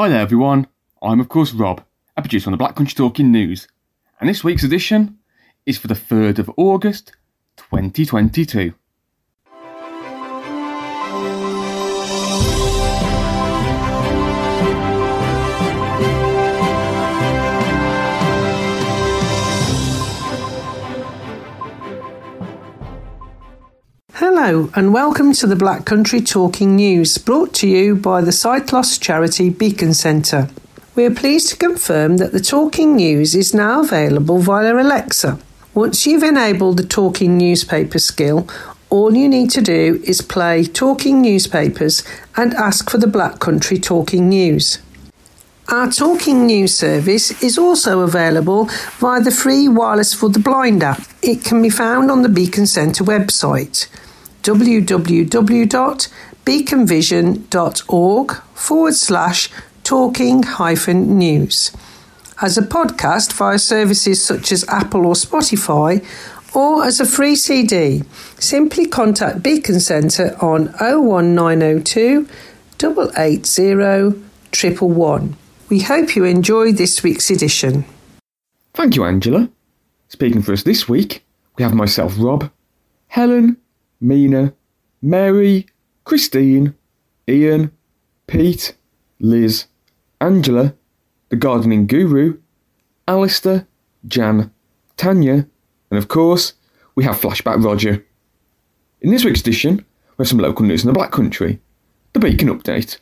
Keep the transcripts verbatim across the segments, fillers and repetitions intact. Hi there everyone, I'm of course Rob, a producer on the Black Country Talking News, and this week's edition is for the third of August twenty twenty-two. Hello and welcome to the Black Country Talking News, brought to you by the sight loss charity Beacon Centre. We are pleased to confirm that the Talking News is now available via Alexa. Once you've enabled the Talking Newspaper skill, all you need to do is play Talking Newspapers and ask for the Black Country Talking News. Our Talking News service is also available via the free Wireless for the Blind app. It can be found on the Beacon Centre website. www.beaconvision.org forward slash talking hyphen news, as a podcast via services such as Apple or Spotify, or as a free C D. Simply contact Beacon Centre on oh one nine oh two, eight eight oh, one one one. We hope you enjoy this week's edition. Thank you, Angela. Speaking for us this week, we have myself, Rob, Helen, Mina, Mary, Christine, Ian, Pete, Liz, Angela, the gardening guru, Alistair, Jan, Tanya, and of course, we have Flashback Roger. In this week's edition, we have some local news in the Black Country, the Beacon Update,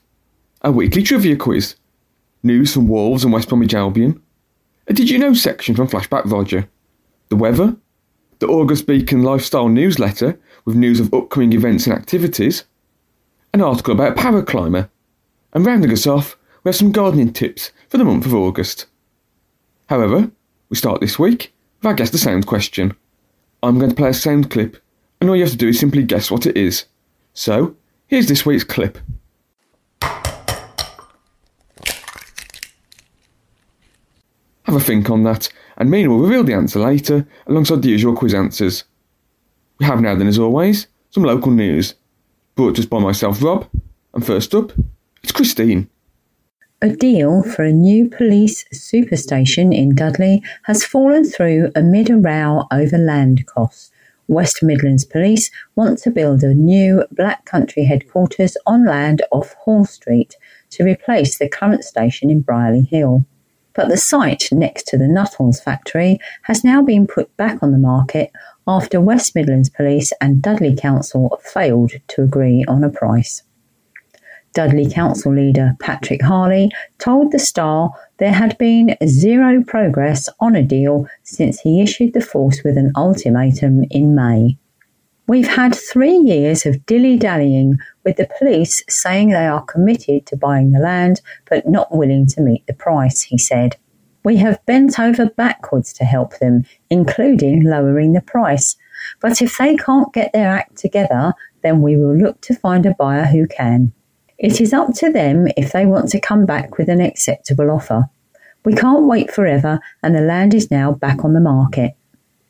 a weekly trivia quiz, news from Wolves and West Bromwich Albion, a Did You Know section from Flashback Roger, the weather, the August Beacon Lifestyle Newsletter with news of upcoming events and activities, an article about paraclimber, and rounding us off, we have some gardening tips for the month of August. However, we start this week with our Guess the Sound question. I'm going to play a sound clip, and all you have to do is simply guess what it is. So, here's this week's clip. Have a think on that, and Mina will reveal the answer later alongside the usual quiz answers. We have now then, as always, some local news, brought to us by myself, Rob, and first up, it's Christine. A deal for a new police superstation in Dudley has fallen through amid a row over land costs. West Midlands Police want to build a new Black Country headquarters on land off Hall Street to replace the current station in Brierley Hill. But the site next to the Nuttalls factory has now been put back on the market after West Midlands Police and Dudley Council failed to agree on a price. Dudley Council leader Patrick Harley told The Star there had been zero progress on a deal since he issued the force with an ultimatum in May. We've had three years of dilly-dallying with the police saying they are committed to buying the land but not willing to meet the price, he said. We have bent over backwards to help them, including lowering the price. But if they can't get their act together, then we will look to find a buyer who can. It is up to them if they want to come back with an acceptable offer. We can't wait forever, and the land is now back on the market.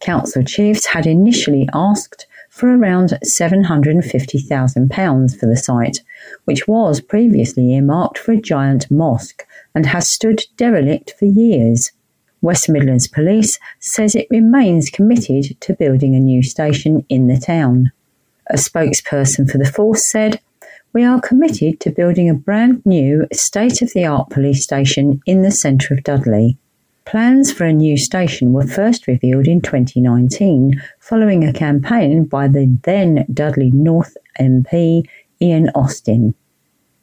Council chiefs had initially asked for around seven hundred fifty thousand pounds for the site, which was previously earmarked for a giant mosque and has stood derelict for years. West Midlands Police says it remains committed to building a new station in the town. A spokesperson for the force said, "We are committed to building a brand new state-of-the-art police station in the centre of Dudley." Plans for a new station were first revealed in twenty nineteen, following a campaign by the then Dudley North M P, Ian Austin.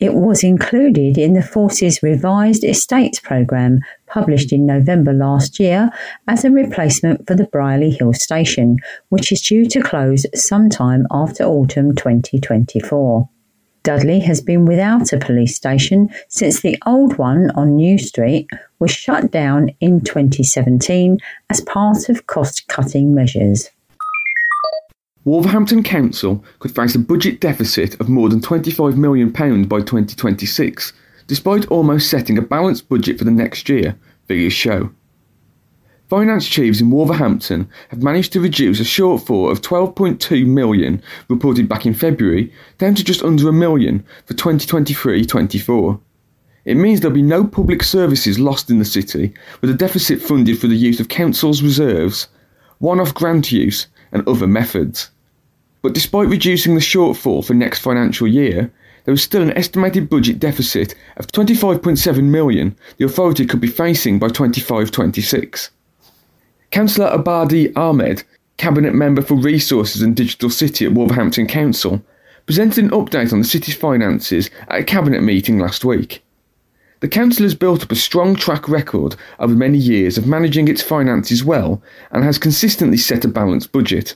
It was included in the force's revised estates programme, published in November last year, as a replacement for the Brierley Hill station, which is due to close sometime after autumn twenty twenty-four. Dudley has been without a police station since the old one on New Street was shut down in twenty seventeen as part of cost-cutting measures. Wolverhampton Council could face a budget deficit of more than twenty-five million pounds by twenty twenty-six, despite almost setting a balanced budget for the next year, figures show. Finance chiefs in Wolverhampton have managed to reduce a shortfall of twelve point two million pounds reported back in February down to just under a million for twenty twenty-three twenty-four. It means there'll be no public services lost in the city, with a deficit funded for the use of council's reserves, one-off grant use and other methods. But despite reducing the shortfall for next financial year, there is still an estimated budget deficit of twenty-five point seven million the authority could be facing by twenty-five twenty-six. Councillor Abadi Ahmed, Cabinet Member for Resources and Digital City at Wolverhampton Council, presented an update on the city's finances at a Cabinet meeting last week. The council has built up a strong track record over many years of managing its finances well and has consistently set a balanced budget.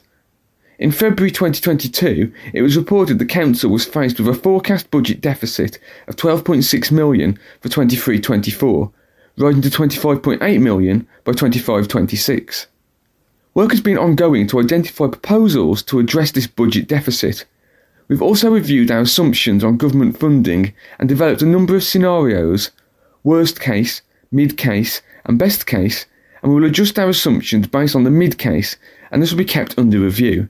In February twenty twenty-two, it was reported the council was faced with a forecast budget deficit of twelve point six million for twenty-three twenty-four, rising to twenty-five point eight million by twenty-five twenty-six. Work has been ongoing to identify proposals to address this budget deficit. We've also reviewed our assumptions on government funding and developed a number of scenarios, worst case, mid case and best case, and we will adjust our assumptions based on the mid case, and this will be kept under review.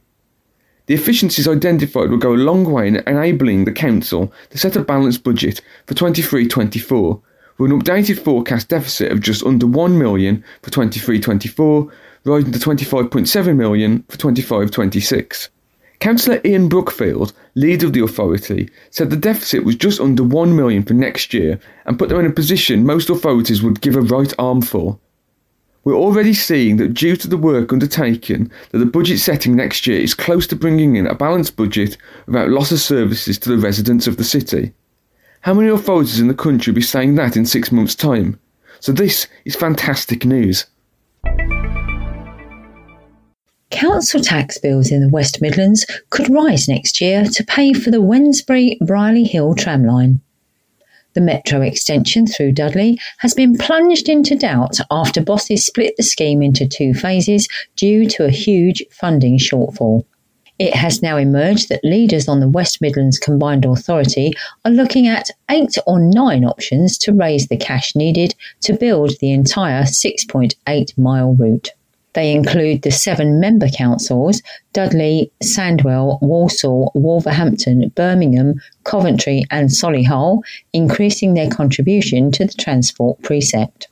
The efficiencies identified will go a long way in enabling the council to set a balanced budget for twenty-three twenty-four, with an updated forecast deficit of just under one million for twenty-three twenty-four, rising to twenty-five point seven million for twenty-five twenty-six. Councillor Ian Brookfield, leader of the authority, said the deficit was just under one million for next year and put them in a position most authorities would give a right arm for. We're already seeing that due to the work undertaken that the budget setting next year is close to bringing in a balanced budget without loss of services to the residents of the city. How many authorities in the country will be saying that in six months' time? So this is fantastic news. Council tax bills in the West Midlands could rise next year to pay for the Wednesbury-Brierley Hill tramline. The metro extension through Dudley has been plunged into doubt after bosses split the scheme into two phases due to a huge funding shortfall. It has now emerged that leaders on the West Midlands Combined Authority are looking at eight or nine options to raise the cash needed to build the entire six point eight mile route. They include the seven member councils, Dudley, Sandwell, Walsall, Wolverhampton, Birmingham, Coventry and Solihull, increasing their contribution to the transport precept.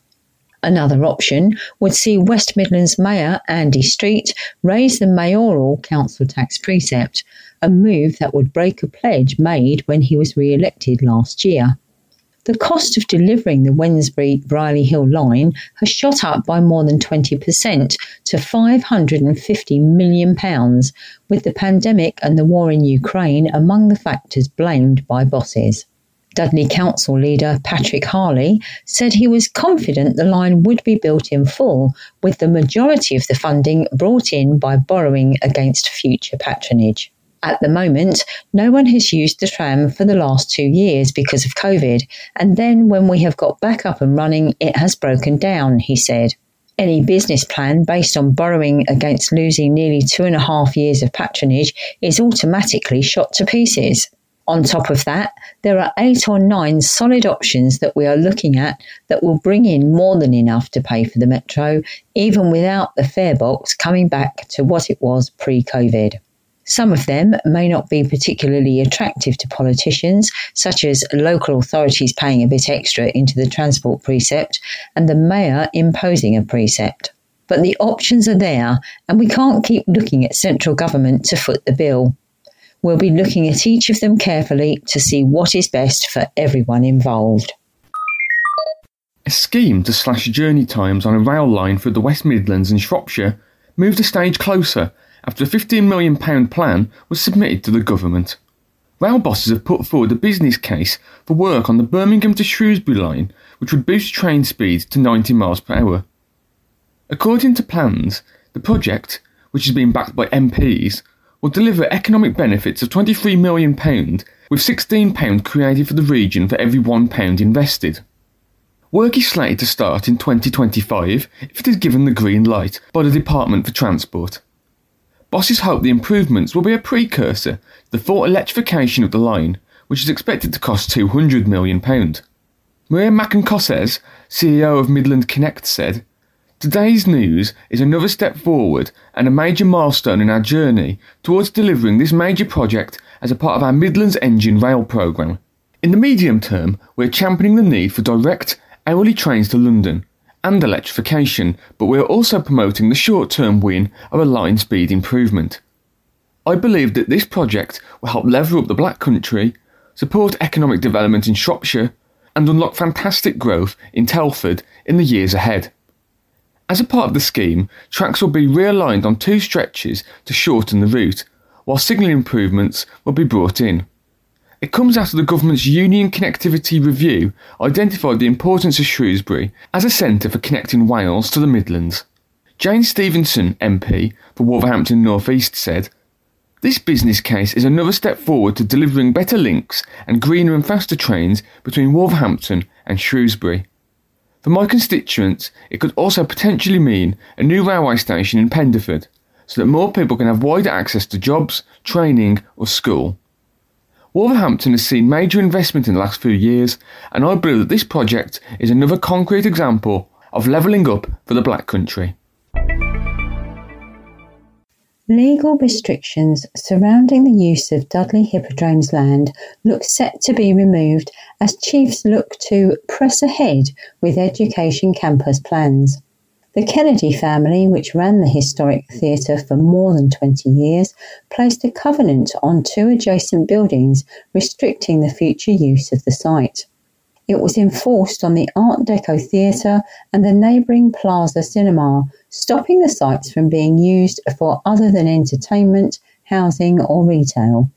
Another option would see West Midlands Mayor Andy Street raise the mayoral council tax precept, a move that would break a pledge made when he was re-elected last year. The cost of delivering the Wednesbury-Brierley Hill line has shot up by more than twenty percent to five hundred fifty million pounds, with the pandemic and the war in Ukraine among the factors blamed by bosses. Dudley Council leader Patrick Harley said he was confident the line would be built in full, with the majority of the funding brought in by borrowing against future patronage. At the moment, no one has used the tram for the last two years because of COVID, and then when we have got back up and running, it has broken down, he said. Any business plan based on borrowing against losing nearly two and a half years of patronage is automatically shot to pieces. On top of that, there are eight or nine solid options that we are looking at that will bring in more than enough to pay for the metro, even without the fare box coming back to what it was pre-COVID. Some of them may not be particularly attractive to politicians, such as local authorities paying a bit extra into the transport precept and the mayor imposing a precept. But the options are there, and we can't keep looking at central government to foot the bill. We'll be looking at each of them carefully to see what is best for everyone involved. A scheme to slash journey times on a rail line through the West Midlands and Shropshire moved a stage closer after a fifteen million pounds plan was submitted to the government. Rail bosses have put forward a business case for work on the Birmingham to Shrewsbury line, which would boost train speed to ninety miles per hour. According to plans, the project, which has been backed by M Ps, will deliver economic benefits of twenty-three million pounds, with sixteen pounds created for the region for every one pound invested. Work is slated to start in twenty twenty-five if it is given the green light by the Department for Transport. Bosses hope the improvements will be a precursor to the full electrification of the line, which is expected to cost two hundred million pounds. Maria Macken-Cosses, C E O of Midland Connect, said, "Today's news is another step forward and a major milestone in our journey towards delivering this major project as a part of our Midlands Engine Rail Programme. In the medium term, we're championing the need for direct, hourly trains to London and electrification, but we're also promoting the short-term win of a line speed improvement. I believe that this project will help lever up the Black Country, support economic development in Shropshire, and unlock fantastic growth in Telford in the years ahead. As a part of the scheme, tracks will be realigned on two stretches to shorten the route, while signal improvements will be brought in. It comes after the government's Union Connectivity Review identified the importance of Shrewsbury as a centre for connecting Wales to the Midlands. Jane Stevenson, M P for Wolverhampton North East, said, "This business case is another step forward to delivering better links and greener and faster trains between Wolverhampton and Shrewsbury. For my constituents, it could also potentially mean a new railway station in Pendeford, so that more people can have wider access to jobs, training or school." Wolverhampton has seen major investment in the last few years, and I believe that this project is another concrete example of levelling up for the Black Country. Legal restrictions surrounding the use of Dudley Hippodrome's land look set to be removed as chiefs look to press ahead with education campus plans. The Kennedy family, which ran the historic theatre for more than twenty years, placed a covenant on two adjacent buildings restricting the future use of the site. It was enforced on the Art Deco Theatre and the neighbouring Plaza Cinema, stopping the sites from being used for other than entertainment, housing or retail.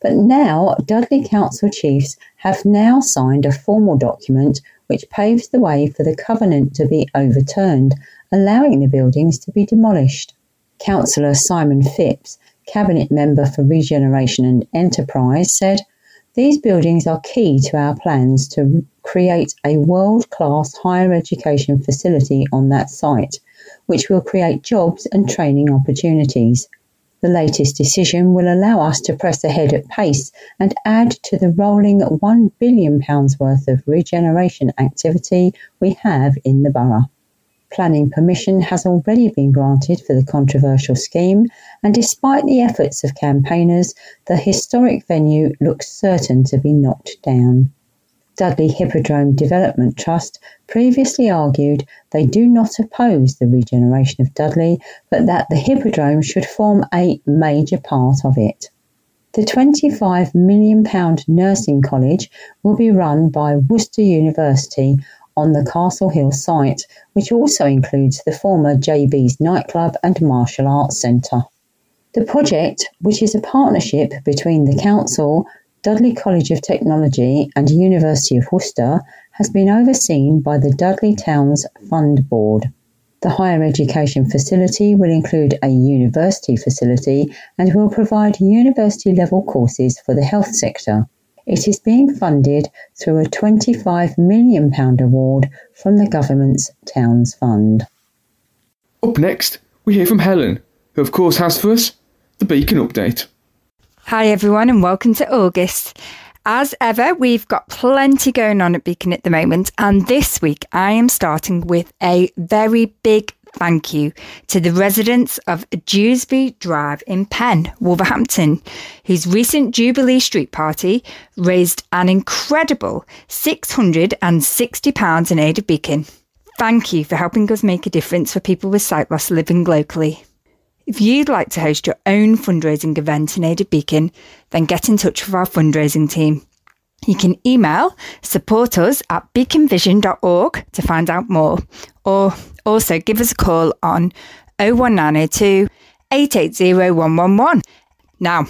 But now, Dudley Council chiefs have now signed a formal document which paves the way for the covenant to be overturned, allowing the buildings to be demolished. Councillor Simon Phipps, Cabinet Member for Regeneration and Enterprise, said, "These buildings are key to our plans to create a world-class higher education facility on that site, which will create jobs and training opportunities. The latest decision will allow us to press ahead at pace and add to the rolling one billion pounds worth of regeneration activity we have in the borough." Planning permission has already been granted for the controversial scheme, and despite the efforts of campaigners, the historic venue looks certain to be knocked down. Dudley Hippodrome Development Trust previously argued they do not oppose the regeneration of Dudley, but that the Hippodrome should form a major part of it. The twenty-five million pounds nursing college will be run by Worcester University on the Castle Hill site, which also includes the former J B's nightclub and martial arts centre. The project, which is a partnership between the Council, Dudley College of Technology and University of Worcester, has been overseen by the Dudley Towns Fund Board. The higher education facility will include a university facility and will provide university-level courses for the health sector. It is being funded through a twenty-five million pounds award from the government's Towns Fund. Up next, we hear from Helen, who of course has for us the Beacon Update. Hi everyone and welcome to August. As ever, we've got plenty going on at Beacon at the moment, and this week I am starting with a very big thank you to the residents of Dewsbury Drive in Penn, Wolverhampton, whose recent Jubilee Street Party raised an incredible six hundred and sixty pounds in aid of Beacon. Thank you for helping us make a difference for people with sight loss living locally. If you'd like to host your own fundraising event in aid of Beacon, then get in touch with our fundraising team. You can email support us at beacon vision dot org to find out more, or also give us a call on oh one nine oh two, eight eight oh one one one. Now,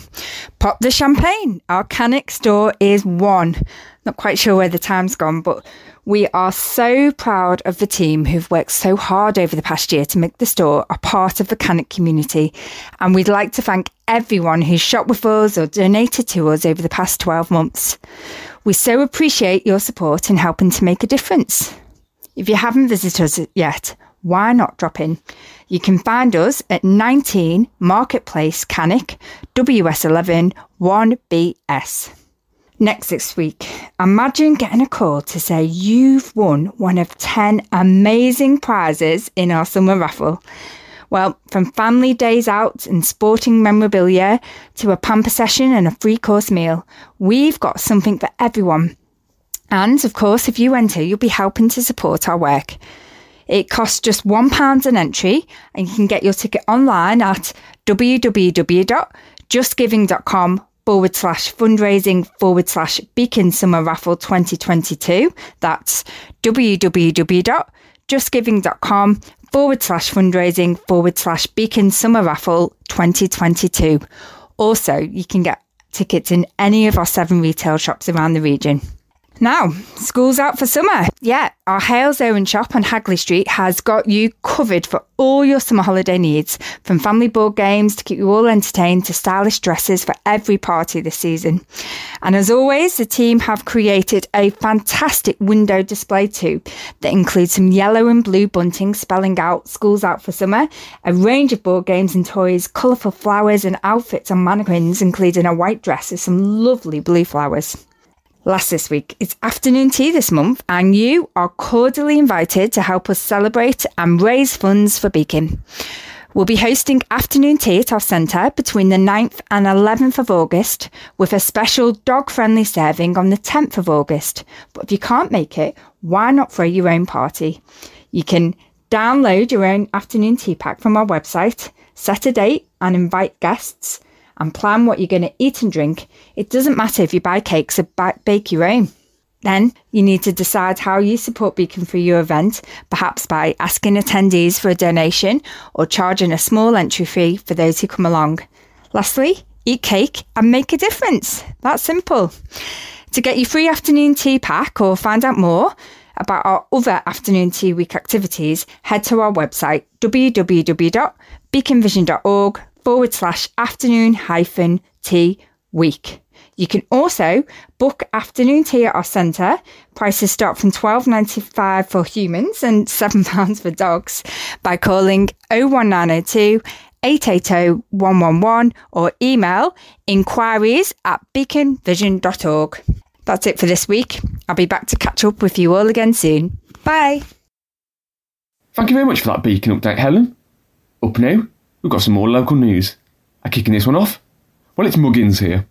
pop the champagne. Our Canic store is one. Not quite sure where the time's gone, but we are so proud of the team who've worked so hard over the past year to make the store a part of the Canic community. And we'd like to thank everyone who's shopped with us or donated to us over the past twelve months. We so appreciate your support in helping to make a difference. If you haven't visited us yet, why not drop in? You can find us at nineteen Marketplace, Canic, W S eleven, one B S. Next this week, imagine getting a call to say you've won one of ten amazing prizes in our summer raffle. Well, from family days out and sporting memorabilia to a pamper session and a three-course meal, we've got something for everyone. And, of course, if you enter, you'll be helping to support our work. It costs just one pound an entry, and you can get your ticket online at www.justgiving.com forward slash fundraising forward slash Beacon Summer Raffle twenty twenty-two. That's www.justgiving.com forward slash fundraising forward slash Beacon Summer Raffle twenty twenty-two. Also, you can get tickets in any of our seven retail shops around the region. Now, school's out for summer. Yeah, our Hales Owen shop on Hagley Street has got you covered for all your summer holiday needs, from family board games to keep you all entertained to stylish dresses for every party this season. And as always, the team have created a fantastic window display too that includes some yellow and blue bunting spelling out school's out for summer, a range of board games and toys, colourful flowers and outfits on mannequins, including a white dress with some lovely blue flowers. Last this week, it's afternoon tea this month, and you are cordially invited to help us celebrate and raise funds for Beacon. We'll be hosting afternoon tea at our centre between the ninth and eleventh of August, with a special dog-friendly serving on the tenth of August. But if you can't make it, why not throw your own party? You can download your own afternoon tea pack from our website, set a date and invite guests, and plan what you're going to eat and drink. It doesn't matter if you buy cakes or bake your own. Then you need to decide how you support Beacon for your event, perhaps by asking attendees for a donation or charging a small entry fee for those who come along. Lastly, eat cake and make a difference. That's simple. To get your free afternoon tea pack or find out more about our other afternoon tea week activities, head to our website www.beaconvision.org forward slash afternoon hyphen tea week. You can also book afternoon tea at our centre. Prices start from twelve pounds ninety-five for humans and seven pounds for dogs by calling oh one nine oh two, eight eight oh, one one one or email inquiries at beaconvision dot org. That's it for this week. I'll be back to catch up with you all again soon. Bye. Thank you very much for that Beacon update, Helen. Up now, we've got some more local news. Are kicking this one off? Well, it's Muggins here.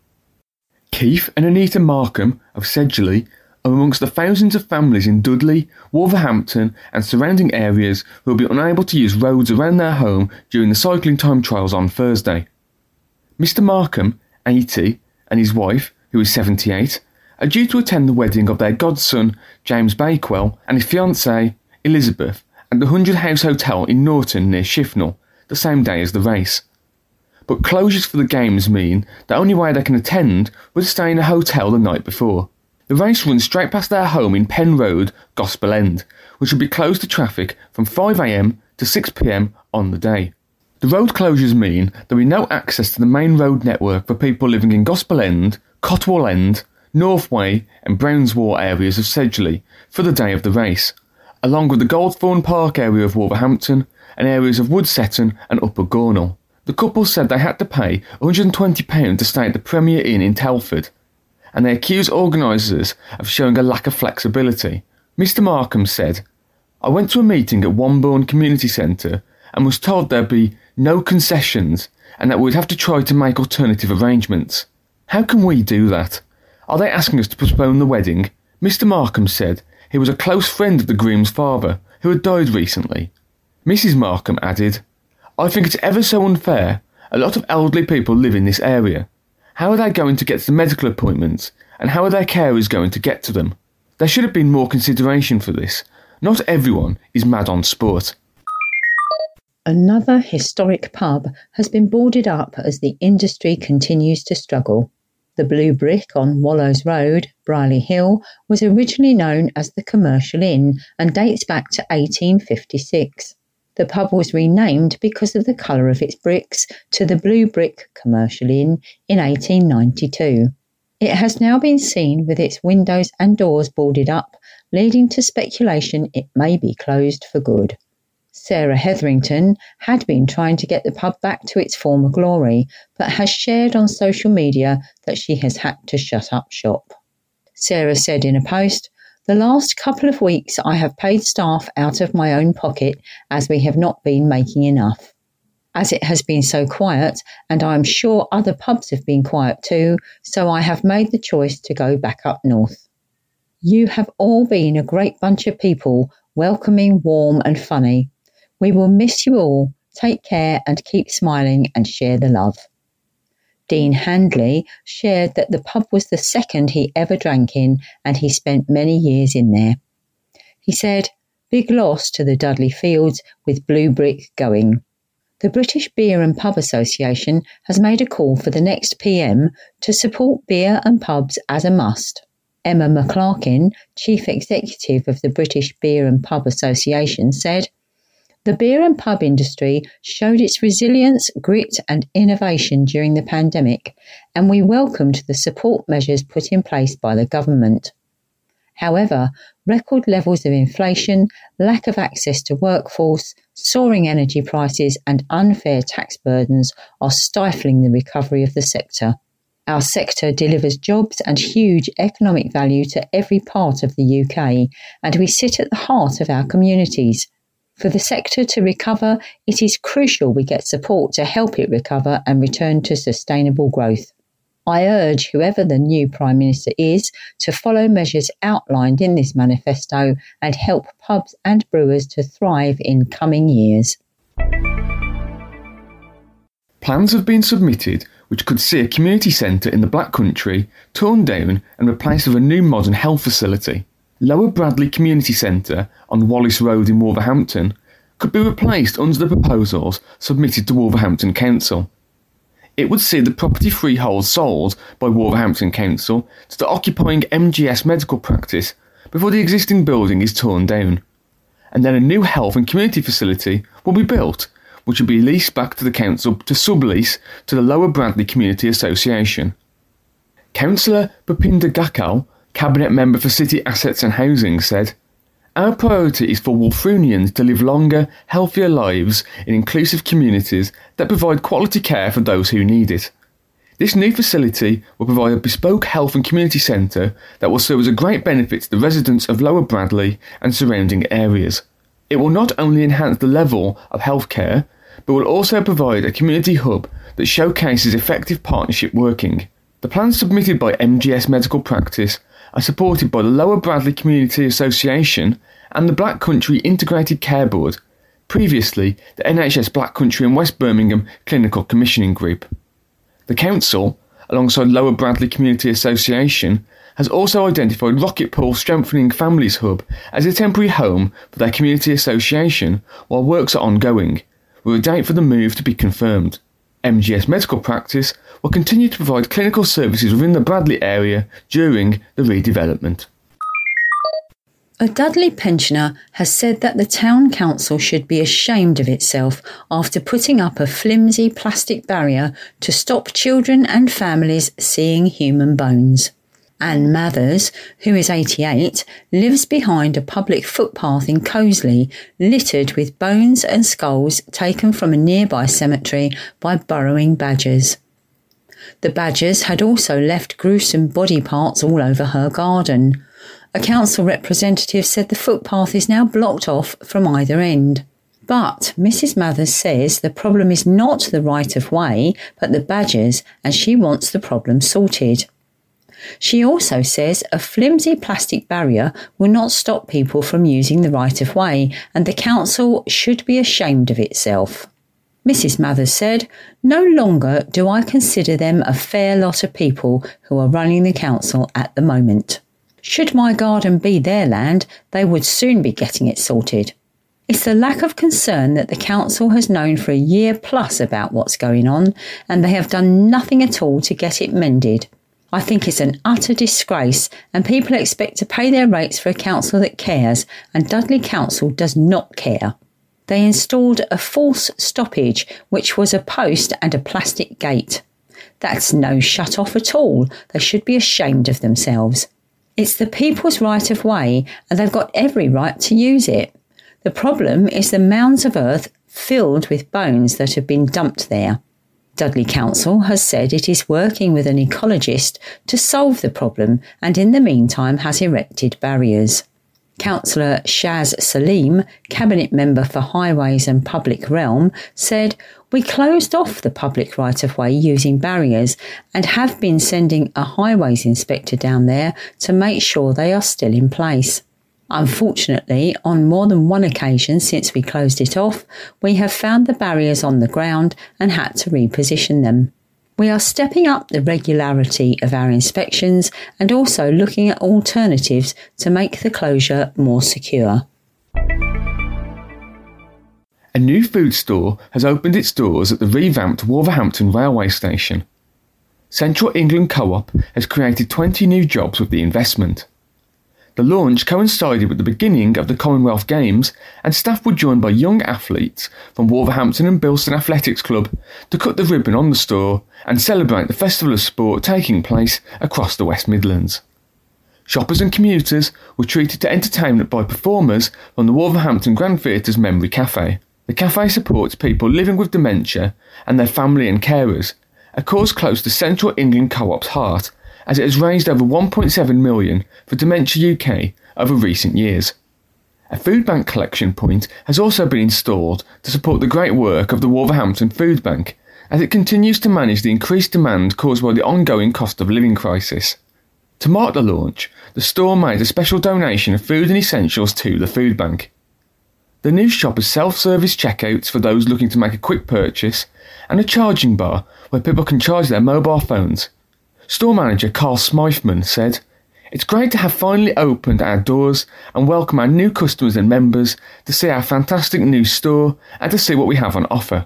Keith and Anita Markham of Sedgley are amongst the thousands of families in Dudley, Wolverhampton and surrounding areas who will be unable to use roads around their home during the cycling time trials on Thursday. Mr Markham, eighty, and his wife, who is seventy-eight, are due to attend the wedding of their godson, James Bakewell, and his fiancée, Elizabeth, at the Hundred House Hotel in Norton near Shifnal, the same day as the race. But closures for the games mean the only way they can attend was to stay in a hotel the night before. The race runs straight past their home in Penn Road, Gospel End, which will be closed to traffic from five a.m. to six p.m. on the day. The road closures mean there will be no access to the main road network for people living in Gospel End, Cotwell End, Northway and Brownswall areas of Sedgley for the day of the race, along with the Goldthorne Park area of Wolverhampton and areas of Woodsetton and Upper Gornal. The couple said they had to pay one hundred twenty pounds to stay at the Premier Inn in Telford, and they accused organisers of showing a lack of flexibility. Mr Markham said, "I went to a meeting at Wombourne Community Centre and was told there'd be no concessions and that we'd have to try to make alternative arrangements. How can we do that? Are they asking us to postpone the wedding?" Mr Markham said he was a close friend of the groom's father, who had died recently. Mrs Markham added, "I think it's ever so unfair. A lot of elderly people live in this area. How are they going to get to the medical appointments, and how are their carers going to get to them? There should have been more consideration for this. Not everyone is mad on sport." Another historic pub has been boarded up as the industry continues to struggle. The Blue Brick on Wallows Road, Brierley Hill, was originally known as the Commercial Inn and dates back to eighteen fifty-six. The pub was renamed because of the colour of its bricks to the Blue Brick Commercial Inn in eighteen ninety-two. It has now been seen with its windows and doors boarded up, leading to speculation it may be closed for good. Sarah Hetherington had been trying to get the pub back to its former glory, but has shared on social media that she has had to shut up shop. Sarah said in a post, "The last couple of weeks I have paid staff out of my own pocket as we have not been making enough. as it has been so quiet, and I'm sure other pubs have been quiet too, so I have made the choice to go back up north. You have all been a great bunch of people, welcoming, warm and funny. We will miss you all. Take care and keep smiling and share the love. Dean Handley shared that the pub was the second he ever drank in, and he spent many years in there. He said, big loss to the Dudley Fields with Blue Brick going. The British Beer and Pub Association has made a call for the next P M to support beer and pubs as a must. Emma McClarkin, Chief Executive of the British Beer and Pub Association, said, the beer and pub industry showed its resilience, grit and innovation during the pandemic, and we welcomed the support measures put in place by the government. However, record levels of inflation, lack of access to workforce, soaring energy prices and unfair tax burdens are stifling the recovery of the sector. Our sector delivers jobs and huge economic value to every part of the U K, and we sit at the heart of our communities. For the sector to recover, it is crucial we get support to help it recover and return to sustainable growth. I urge whoever the new Prime Minister is to follow measures outlined in this manifesto and help pubs and brewers to thrive in coming years. Plans have been submitted which could see a community centre in the Black Country torn down and replaced with a new modern health facility. Lower Bradley Community Centre on Wallace Road in Wolverhampton could be replaced under the proposals submitted to Wolverhampton Council. It would see the property freehold sold by Wolverhampton Council to the occupying M G S medical practice before the existing building is torn down. And then a new health and community facility will be built, which will be leased back to the council to sublease to the Lower Bradley Community Association. Councillor Bhupinder Gakkal, Cabinet Member for City Assets and Housing, said, our priority is for Wolverhamptonians to live longer, healthier lives in inclusive communities that provide quality care for those who need it. This new facility will provide a bespoke health and community centre that will serve as a great benefit to the residents of Lower Bradley and surrounding areas. It will not only enhance the level of healthcare, but will also provide a community hub that showcases effective partnership working. The plans submitted by M G S Medical Practice are supported by the Lower Bradley Community Association and the Black Country Integrated Care Board, previously the N H S Black Country and West Birmingham Clinical Commissioning Group. The Council, alongside Lower Bradley Community Association, has also identified Rocket Pool Strengthening Families Hub as a temporary home for their community association while works are ongoing, with a date for the move to be confirmed. M G S Medical Practice will continue to provide clinical services within the Bradley area during the redevelopment. A Dudley pensioner has said that the town council should be ashamed of itself after putting up a flimsy plastic barrier to stop children and families seeing human bones. Anne Mathers, who is eighty-eight, lives behind a public footpath in Cosley, littered with bones and skulls taken from a nearby cemetery by burrowing badgers. The badgers had also left gruesome body parts all over her garden. A council representative said the footpath is now blocked off from either end. But Mrs Mathers says the problem is not the right of way, but the badgers, and she wants the problem sorted. She also says a flimsy plastic barrier will not stop people from using the right of way, and the council should be ashamed of itself. Mrs Mathers said, no longer do I consider them a fair lot of people who are running the council at the moment. Should my garden be their land, they would soon be getting it sorted. It's the lack of concern that the council has known for a year plus about what's going on, and they have done nothing at all to get it mended. I think it's an utter disgrace, and people expect to pay their rates for a council that cares, and Dudley Council does not care. They installed a false stoppage, which was a post and a plastic gate. That's no shut-off at all. They should be ashamed of themselves. It's the people's right of way, and they've got every right to use it. The problem is the mounds of earth filled with bones that have been dumped there. Dudley Council has said it is working with an ecologist to solve the problem, and in the meantime has erected barriers. Councillor Shaz Salim, Cabinet Member for Highways and Public Realm, said, "We closed off the public right-of-way using barriers and have been sending a highways inspector down there to make sure they are still in place. Unfortunately, on more than one occasion since we closed it off, we have found the barriers on the ground and had to reposition them. We are stepping up the regularity of our inspections and also looking at alternatives to make the closure more secure." A new food store has opened its doors at the revamped Wolverhampton railway station. Central England Co-op has created twenty new jobs with the investment. The launch coincided with the beginning of the Commonwealth Games, and staff were joined by young athletes from Wolverhampton and Bilston Athletics Club to cut the ribbon on the store and celebrate the festival of sport taking place across the West Midlands. Shoppers and commuters were treated to entertainment by performers from the Wolverhampton Grand Theatre's Memory Cafe. The cafe supports people living with dementia and their family and carers, a cause close to Central England Co-op's heart, as it has raised over one point seven million pounds for Dementia U K over recent years. A food bank collection point has also been installed to support the great work of the Wolverhampton Food Bank, as it continues to manage the increased demand caused by the ongoing cost of living crisis. To mark the launch, the store made a special donation of food and essentials to the food bank. The new shop has self-service checkouts for those looking to make a quick purchase and a charging bar where people can charge their mobile phones. Store manager Carl Smythman said, "It's great to have finally opened our doors and welcome our new customers and members to see our fantastic new store and to see what we have on offer.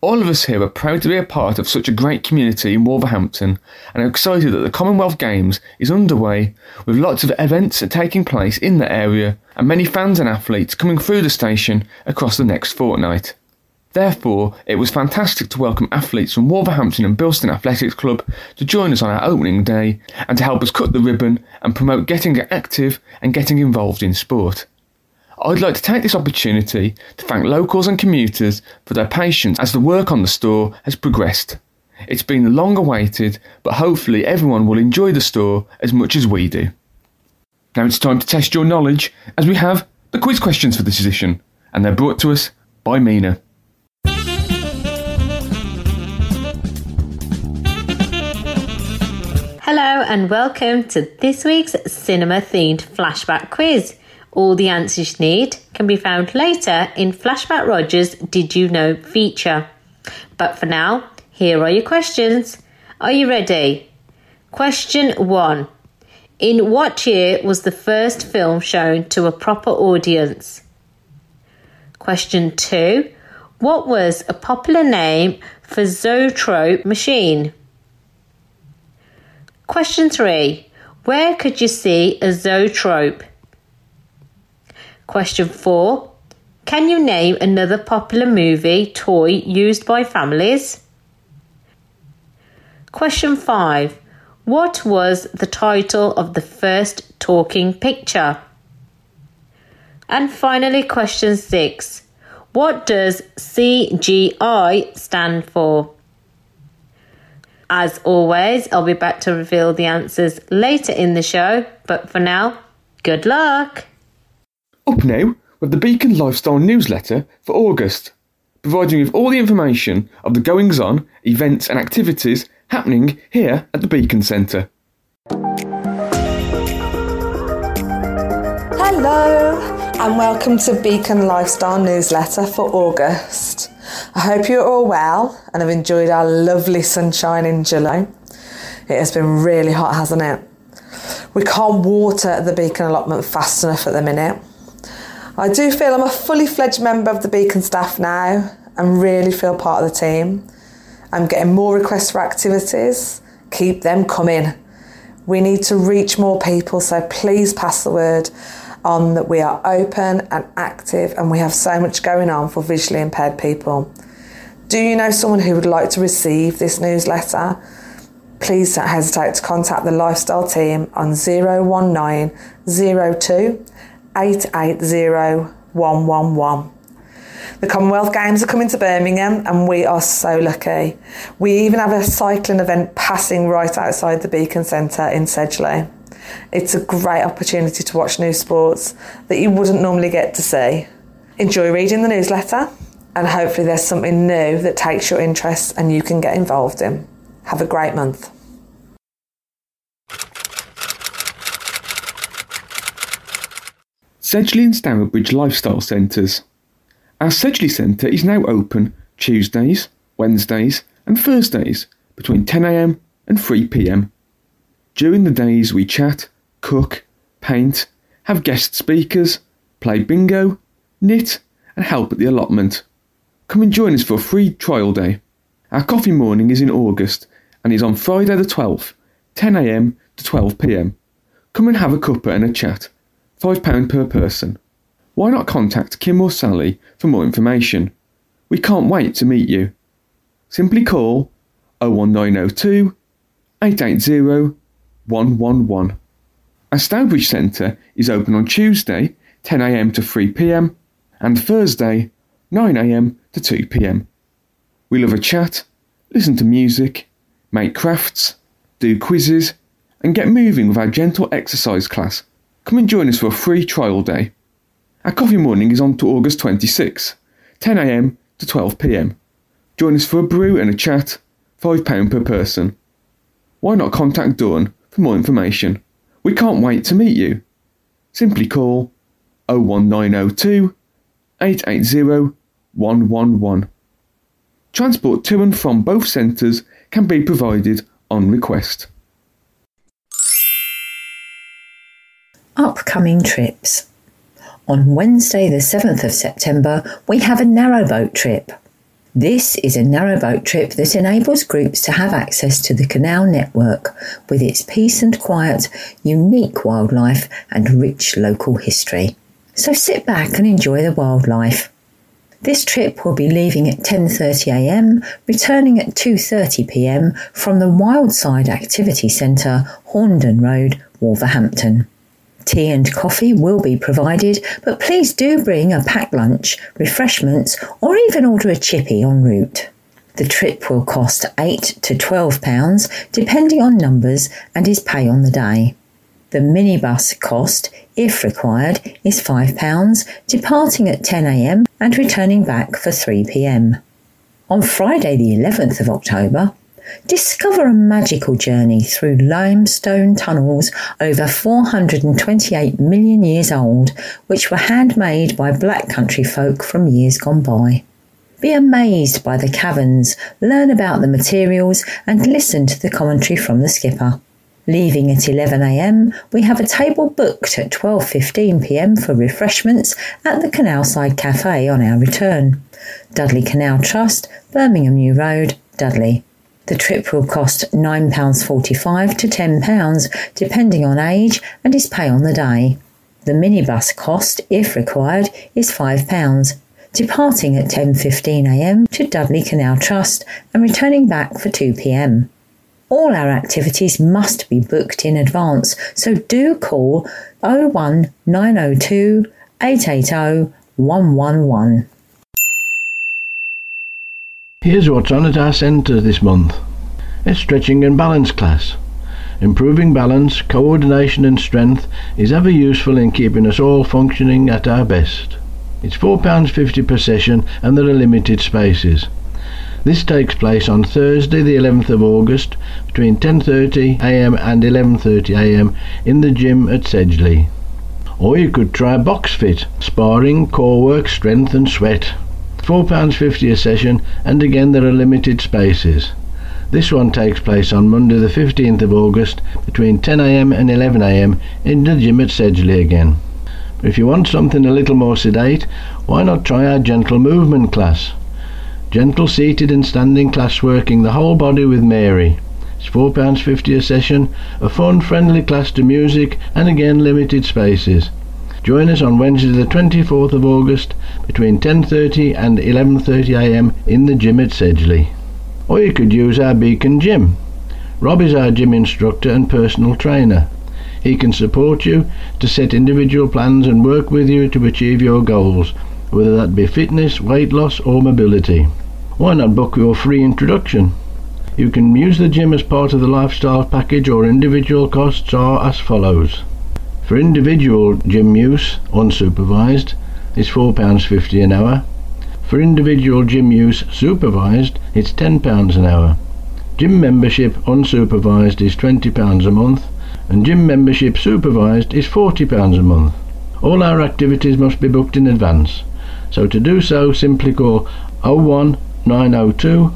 All of us here are proud to be a part of such a great community in Wolverhampton and are excited that the Commonwealth Games is underway with lots of events taking place in the area and many fans and athletes coming through the station across the next fortnight. Therefore, it was fantastic to welcome athletes from Wolverhampton and Bilston Athletics Club to join us on our opening day and to help us cut the ribbon and promote getting active and getting involved in sport. I'd like to take this opportunity to thank locals and commuters for their patience as the work on the store has progressed. It's been long awaited, but hopefully everyone will enjoy the store as much as we do." Now it's time to test your knowledge as we have the quiz questions for this edition, and they're brought to us by Mina. Hello and welcome to this week's cinema-themed flashback quiz. All the answers you need can be found later in Flashback Roger's Did You Know feature. But for now, here are your questions. Are you ready? Question one. In what year was the first film shown to a proper audience? Question two. What was a popular name for zoetrope machine? Question three. Where could you see a zoetrope? Question four. Can you name another popular movie toy used by families? Question five. What was the title of the first talking picture? And finally, question six. What does C G I stand for? As always, I'll be back to reveal the answers later in the show, but for now, good luck! Up now with the Beacon Lifestyle newsletter for August, providing you with all the information of the goings-on, events and activities happening here at the Beacon Centre. Hello and welcome to Beacon Lifestyle newsletter for August. I hope you're all well and have enjoyed our lovely sunshine in July. It has been really hot, hasn't it? We can't water the Beacon allotment fast enough at the minute. I do feel I'm a fully fledged member of the Beacon staff now and really feel part of the team. I'm getting more requests for activities. Keep them coming. We need to reach more people, so please pass the word on that we are open and active and we have so much going on for visually impaired people. Do you know someone who would like to receive this newsletter? Please don't hesitate to contact the Lifestyle team on oh one nine oh two, eight eight oh, one one one. The Commonwealth Games are coming to Birmingham and we are so lucky. We even have a cycling event passing right outside the Beacon Centre in Sedgley. It's a great opportunity to watch new sports that you wouldn't normally get to see. Enjoy reading the newsletter, and hopefully there's something new that takes your interest and you can get involved in. Have a great month. Sedgley and Stourbridge Lifestyle Centres. Our Sedgley Centre is now open Tuesdays, Wednesdays and Thursdays between ten a.m. and three p.m. During the days we chat, cook, paint, have guest speakers, play bingo, knit and help at the allotment. Come and join us for a free trial day. Our coffee morning is in August and is on Friday the twelfth, ten a.m. to twelve p.m. Come and have a cuppa and a chat. five pounds per person. Why not contact Kim or Sally for more information? We can't wait to meet you. Simply call oh one nine oh two, eight eight oh, one one one. Our Stourbridge Centre is open on Tuesday ten a.m. to three p.m. and Thursday nine a.m. to two p.m. We love a chat, listen to music, make crafts, do quizzes and get moving with our gentle exercise class. Come and join us for a free trial day. Our coffee morning is on to August twenty-sixth, ten a.m. to twelve p.m. Join us for a brew and a chat, five pounds per person. Why not contact Dawn for more information? We can't wait to meet you. Simply call oh one nine oh two, eight eight oh, one one one. Transport to and from both centres can be provided on request. Upcoming trips. On Wednesday the seventh of September we have a narrowboat trip. This is a narrowboat trip that enables groups to have access to the canal network with its peace and quiet, unique wildlife and rich local history. So sit back and enjoy the wildlife. This trip will be leaving at ten thirty a.m, returning at two thirty p.m. from the Wildside Activity Centre, Horndon Road, Wolverhampton. Tea and coffee will be provided, but please do bring a packed lunch, refreshments, or even order a chippy en route. The trip will cost eight to twelve pounds, depending on numbers, and is pay on the day. The minibus cost, if required, is five pounds, departing at ten a.m. and returning back for three p.m. On Friday the eleventh of October, discover a magical journey through limestone tunnels over four hundred twenty-eight million years old, which were handmade by Black Country folk from years gone by. Be amazed by the caverns, learn about the materials and listen to the commentary from the skipper. Leaving at eleven a.m, we have a table booked at twelve fifteen p.m. for refreshments at the Canalside Cafe on our return. Dudley Canal Trust, Birmingham New Road, Dudley. The trip will cost nine pounds forty-five to ten pounds, depending on age, and is pay on the day. The minibus cost, if required, is five pounds, departing at ten fifteen a.m. to Dudley Canal Trust and returning back for two p.m. All our activities must be booked in advance, so do call oh one nine oh two, eight eight oh, one one one. Here's what's on at our centres this month. It's stretching and balance class. Improving balance, coordination and strength is ever useful in keeping us all functioning at our best. It's four pounds fifty per session and there are limited spaces. This takes place on Thursday the eleventh of August between ten thirty a.m. and eleven thirty a.m. in the gym at Sedgley. Or you could try box fit, sparring, core work, strength and sweat. four pounds fifty a session, and again there are limited spaces. This one takes place on Monday the fifteenth of August between ten a.m. and eleven a.m. in the gym at Sedgley again. But if you want something a little more sedate, why not try our gentle movement class? Gentle seated and standing class working the whole body with Mary. It's four pounds fifty a session, a fun friendly class to music and again limited spaces. Join us on Wednesday the twenty-fourth of August between ten thirty and eleven thirty a.m. in the gym at Sedgley. Or you could use our Beacon Gym. Rob is our gym instructor and personal trainer. He can support you to set individual plans and work with you to achieve your goals, whether that be fitness, weight loss or mobility. Why not book your free introduction? You can use the gym as part of the lifestyle package or individual costs are as follows. For individual gym use, unsupervised, it's four pounds fifty an hour. For individual gym use supervised, it's ten pounds an hour. Gym membership unsupervised is twenty pounds a month, and gym membership supervised is forty pounds a month. All our activities must be booked in advance, so to do so simply call oh one nine oh two,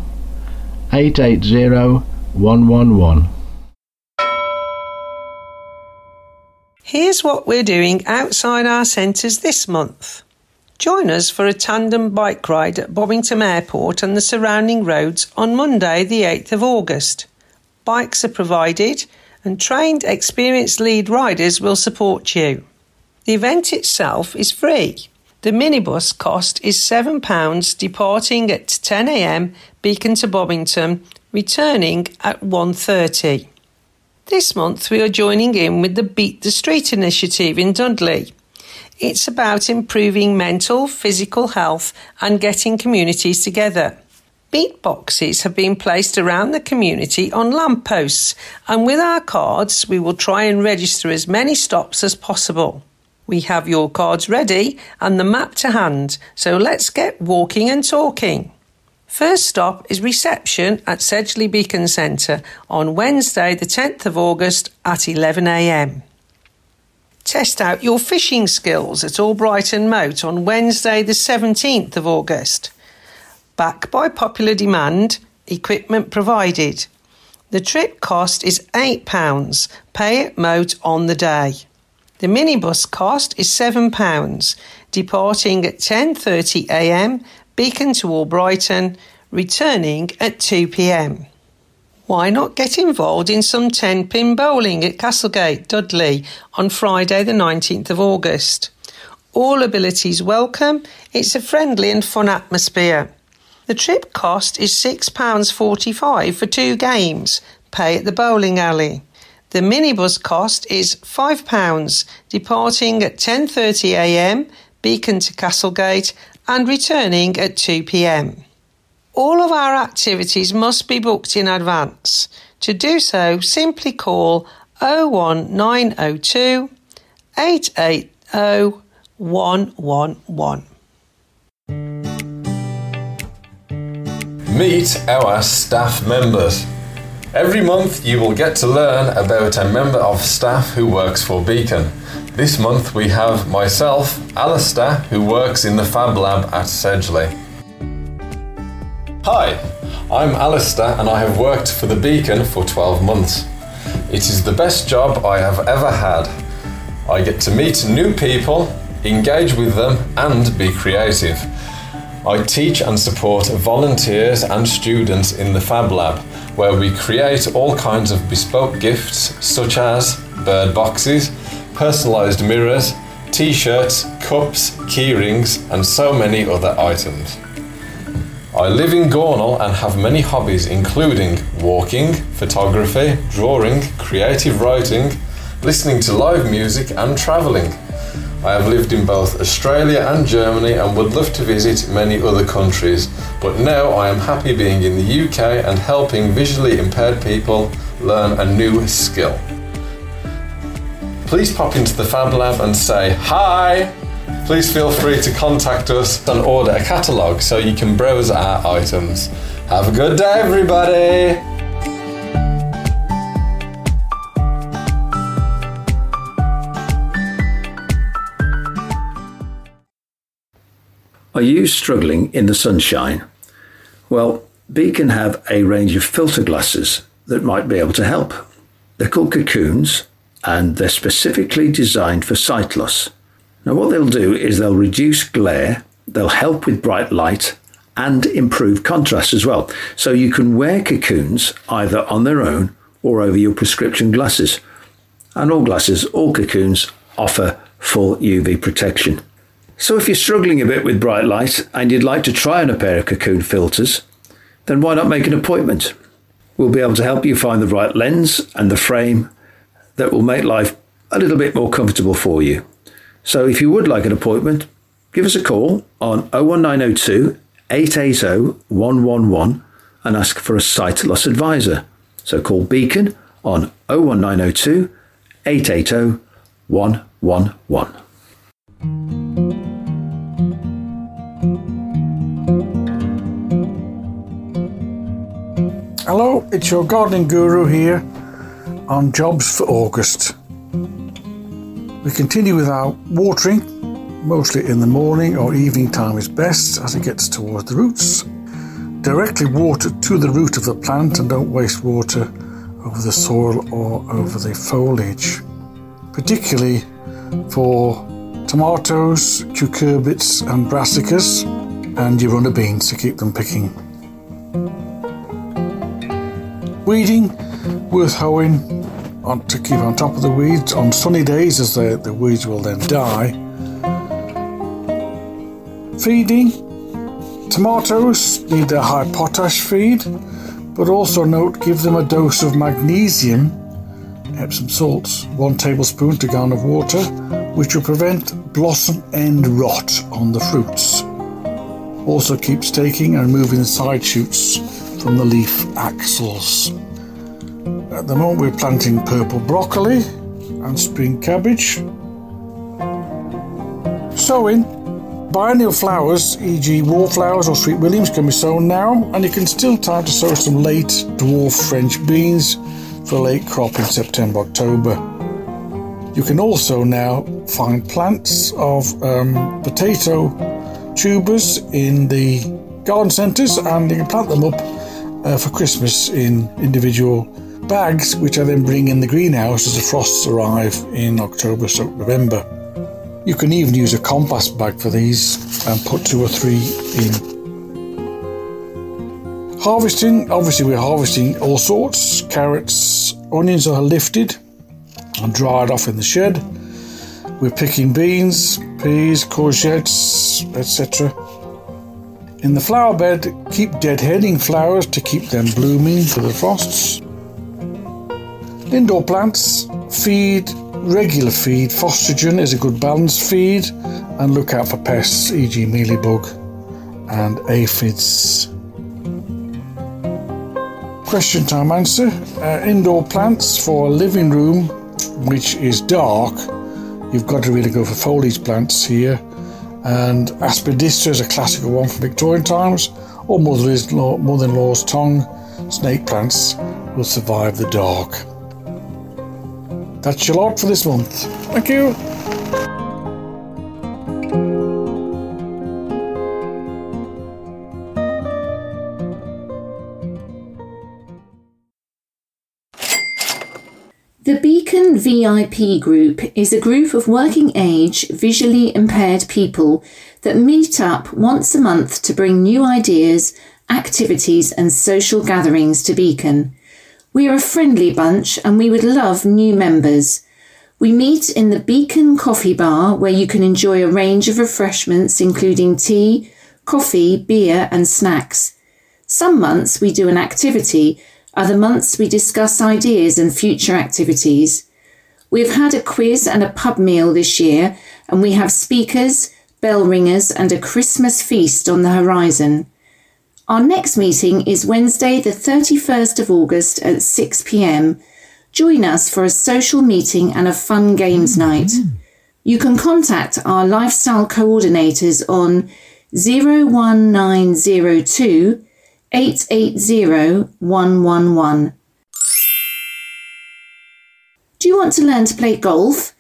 eight eight oh, one one one. Here's what we're doing outside our centres this month. Join us for a tandem bike ride at Bobbington Airport and the surrounding roads on Monday the eighth of August. Bikes are provided and trained, experienced lead riders will support you. The event itself is free. The minibus cost is seven pounds, departing at ten a m Beacon to Bobbington, returning at one thirty. This month we are joining in with the Beat the Street initiative in Dudley. It's about improving mental, physical health and getting communities together. Beat boxes have been placed around the community on lampposts, and with our cards we will try and register as many stops as possible. We have your cards ready and the map to hand, so let's get walking and talking. First stop is reception at Sedgley Beacon Centre on Wednesday the tenth of August at eleven a m. Test out your fishing skills at Albrighton Moat on Wednesday the seventeenth of August. Back by popular demand, equipment provided. The trip cost is eight pounds, pay at Moat on the day. The minibus cost is seven pounds, departing at ten thirty a m, Beacon to Albrighton, returning at two p m. Why not get involved in some ten-pin bowling at Castlegate, Dudley, on Friday the nineteenth of August? All abilities welcome, it's a friendly and fun atmosphere. The trip cost is six pounds forty-five for two games, pay at the bowling alley. The minibus cost is five pounds, departing at ten thirty a m, Beacon to Castlegate and returning at two p m. All of our activities must be booked in advance. To do so, simply call oh one nine oh two, eight eight oh, one one one. Meet our staff members. Every month you will get to learn about a member of staff who works for Beacon. This month we have myself, Alistair, who works in the Fab Lab at Sedgley. Hi, I'm Alistair and I have worked for the Beacon for twelve months. It is the best job I have ever had. I get to meet new people, engage with them and be creative. I teach and support volunteers and students in the Fab Lab, where we create all kinds of bespoke gifts such as bird boxes, personalised mirrors, t-shirts, cups, key rings and so many other items. I live in Gornal and have many hobbies including walking, photography, drawing, creative writing, listening to live music and travelling. I have lived in both Australia and Germany and would love to visit many other countries, but now I am happy being in the U K and helping visually impaired people learn a new skill. Please pop into the Fab Lab and say hi! Please feel free to contact us and order a catalogue so you can browse our items. Have a good day everybody! Are you struggling in the sunshine? Well, Beacon have a range of filter glasses that might be able to help. They're called Cocoons and they're specifically designed for sight loss. Now what they'll do is they'll reduce glare, they'll help with bright light and improve contrast as well. So you can wear Cocoons either on their own or over your prescription glasses. And all glasses, all Cocoons offer full U V protection. So if you're struggling a bit with bright light and you'd like to try on a pair of Cocoon filters, then why not make an appointment? We'll be able to help you find the right lens and the frame that will make life a little bit more comfortable for you. So if you would like an appointment, give us a call on oh one nine oh two, eight eight oh, one one one and ask for a sight loss advisor. So call Beacon on oh one nine oh two, eight eight oh, one one one. Hello, it's your gardening guru here on Jobs for August. We continue with our watering, mostly in the morning or evening time is best as it gets towards the roots. Directly water to the root of the plant and don't waste water over the soil or over the foliage. Particularly for tomatoes, cucurbits and brassicas, and you run a beans to keep them picking. Weeding, worth hoeing on to keep on top of the weeds on sunny days as the, the weeds will then die. Feeding. Tomatoes need their high potash feed, but also note give them a dose of magnesium, Epsom salts, one tablespoon to gallon of water, which will prevent blossom end rot on the fruits. Also keep staking and removing the side shoots from the leaf axils. At the moment we're planting purple broccoli and spring cabbage. Sowing. Biennial flowers, for example wallflowers or sweet williams, can be sown now, and you can still time to sow some late dwarf French beans for a late crop in September, October. You can also now find plants of um, potato tubers in the garden centres, and you can plant them up uh, for Christmas in individual bags, which I then bring in the greenhouse as the frosts arrive in October, so November. You can even use a compost bag for these and put two or three in. Harvesting, obviously we're harvesting all sorts. Carrots, onions are lifted and dried off in the shed. We're picking beans, peas, courgettes, et cetera. In the flower bed, keep deadheading flowers to keep them blooming for the frosts. Indoor plants, feed. Regular feed, Fostrogen is a good balanced feed, and look out for pests, for example mealybug and aphids. Question time answer. Uh, indoor plants for a living room which is dark, you've got to really go for foliage plants here, and Aspidistra is a classical one from Victorian times, or mother-in-law's tongue. Snake plants will survive the dark. That's your lot for this month. Thank you. The Beacon V I P group is a group of working age, visually impaired people that meet up once a month to bring new ideas, activities and social gatherings to Beacon. We are a friendly bunch and we would love new members. We meet in the Beacon Coffee Bar, where you can enjoy a range of refreshments including tea, coffee, beer and snacks. Some months we do an activity, other months we discuss ideas and future activities. We have had a quiz and a pub meal this year, and we have speakers, bell ringers and a Christmas feast on the horizon. Our next meeting is Wednesday the thirty-first of August at six p m. Join us for a social meeting and a fun games night. You can contact our lifestyle coordinators on oh one nine oh two, eight eight oh, one one one. Do you want to learn to play golf?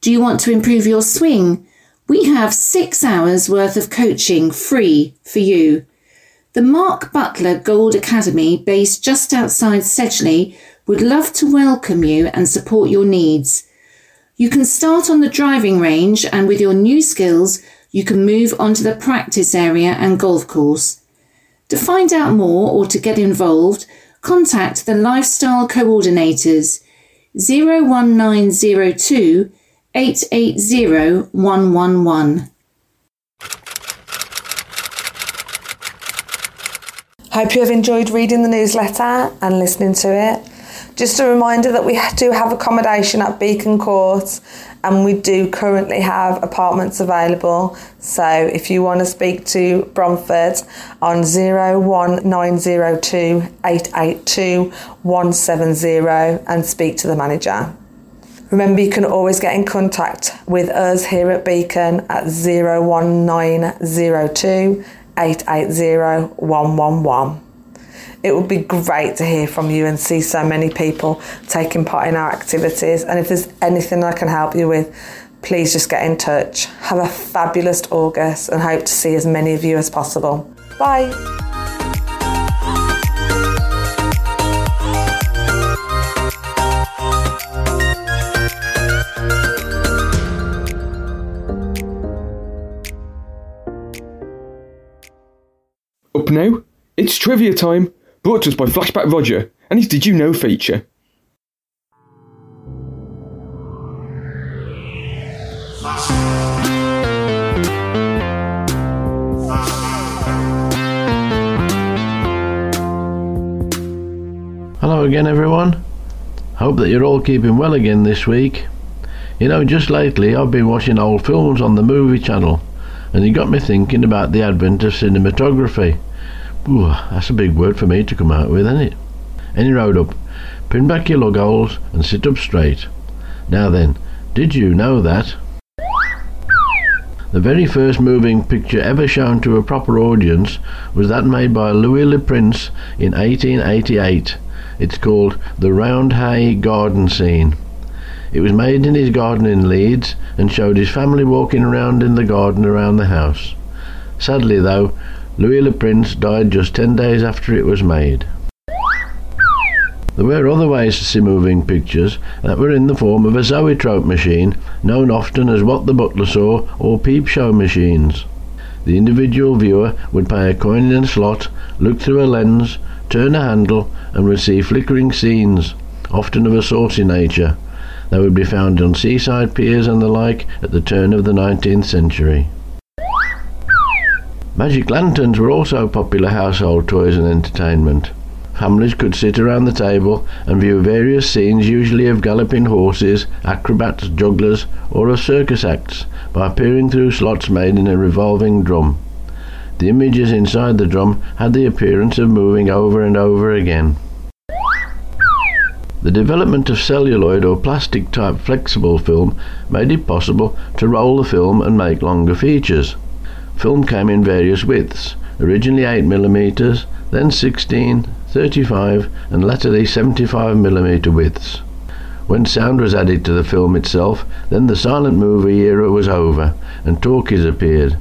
Do you want to improve your swing? We have six hours worth of coaching free for you. The Mark Butler Gold Academy, based just outside Sedgley, would love to welcome you and support your needs. You can start on the driving range, and with your new skills, you can move onto the practice area and golf course. To find out more or to get involved, contact the Lifestyle Coordinators oh one nine oh two, eight eight oh, one one one. Hope you have enjoyed reading the newsletter and listening to it. Just a reminder that we do have accommodation at Beacon Court, and we do currently have apartments available. So if you want to speak to Bromford on oh one nine oh two, eight eight two, one seven oh and speak to the manager. Remember, you can always get in contact with us here at Beacon at oh one nine oh two, eight eight oh, one one one. It would be great to hear from you and see so many people taking part in our activities. And if there's anything I can help you with, please just get in touch. Have a fabulous August and hope to see as many of you as possible. Bye. Up now, it's trivia time. Brought to us by Flashback Roger and his Did You Know feature. Hello again, everyone. Hope that you're all keeping well again this week. You know, just lately I've been watching old films on the movie channel, and it got me thinking about the advent of cinematography. Ooh, that's a big word for me to come out with, isn't it? Any road up, pin back your lug holes and sit up straight. Now then, did you know that? The very first moving picture ever shown to a proper audience was that made by Louis Le Prince in eighteen eighty-eight. It's called The Round Hay Garden Scene. It was made in his garden in Leeds and showed his family walking around in the garden around the house. Sadly though, Louis Le Prince died just ten days after it was made. There were other ways to see moving pictures that were in the form of a zoetrope machine, known often as What the Butler Saw or peep show machines. The individual viewer would pay a coin in a slot, look through a lens, turn a handle and would see flickering scenes, often of a saucy nature. They would be found on seaside piers and the like at the turn of the nineteenth century. Magic lanterns were also popular household toys and entertainment. Families could sit around the table and view various scenes, usually of galloping horses, acrobats, jugglers or of circus acts, by peering through slots made in a revolving drum. The images inside the drum had the appearance of moving over and over again. The development of celluloid or plastic type flexible film made it possible to roll the film and make longer features. Film came in various widths, originally eight millimeter, then sixteen, thirty-five and latterly seventy-five millimeter widths. When sound was added to the film itself, then the silent movie era was over and talkies appeared,